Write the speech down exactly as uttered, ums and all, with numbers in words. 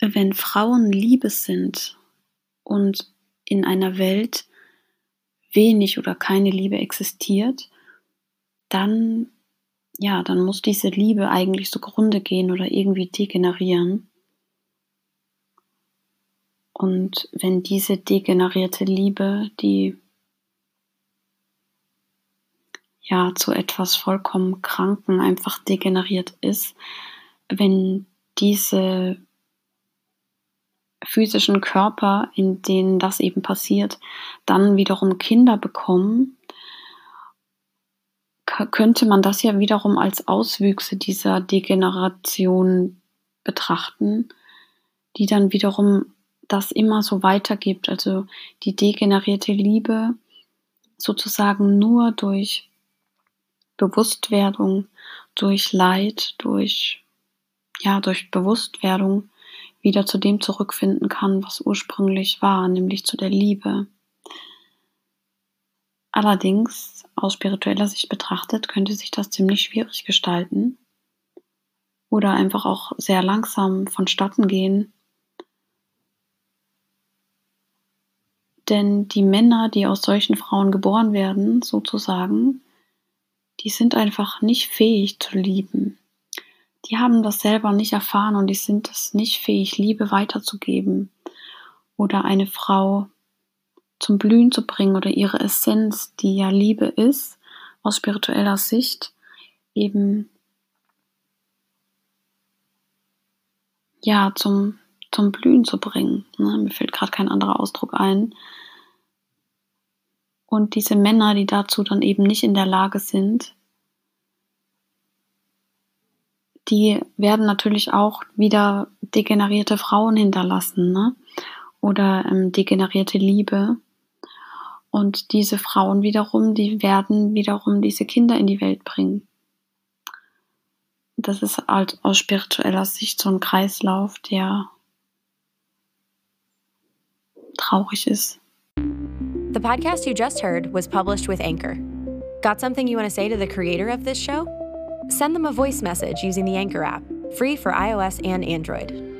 wenn Frauen Liebe sind und in einer Welt wenig oder keine Liebe existiert, dann, ja, dann muss diese Liebe eigentlich zugrunde gehen oder irgendwie degenerieren. Und wenn diese degenerierte Liebe, die ja zu etwas vollkommen Kranken einfach degeneriert ist, wenn diese physischen Körper, in denen das eben passiert, dann wiederum Kinder bekommen, könnte man das ja wiederum als Auswüchse dieser Degeneration betrachten, die dann wiederum das immer so weitergibt. Also die degenerierte Liebe sozusagen nur durch Bewusstwerdung, durch Leid, durch, ja, durch Bewusstwerdung wieder zu dem zurückfinden kann, was ursprünglich war, nämlich zu der Liebe. Allerdings, aus spiritueller Sicht betrachtet, könnte sich das ziemlich schwierig gestalten oder einfach auch sehr langsam vonstatten gehen. Denn die Männer, die aus solchen Frauen geboren werden, sozusagen, die sind einfach nicht fähig zu lieben. Die haben das selber nicht erfahren und die sind es nicht fähig, Liebe weiterzugeben oder eine Frau zum Blühen zu bringen oder ihre Essenz, die ja Liebe ist, aus spiritueller Sicht eben ja zum, zum Blühen zu bringen. Ne? Mir fällt gerade kein anderer Ausdruck ein. Und diese Männer, die dazu dann eben nicht in der Lage sind, die werden natürlich auch wieder degenerierte Frauen hinterlassen, ne? Oder ähm, degenerierte Liebe. Und diese Frauen wiederum, die werden wiederum diese Kinder in die Welt bringen. Das ist halt aus spiritueller Sicht so ein Kreislauf, der traurig ist. The podcast you just heard was published with Anchor. Got something you want to say to the creator of this show? Send them a voice message using the Anchor app, free for iOS and Android.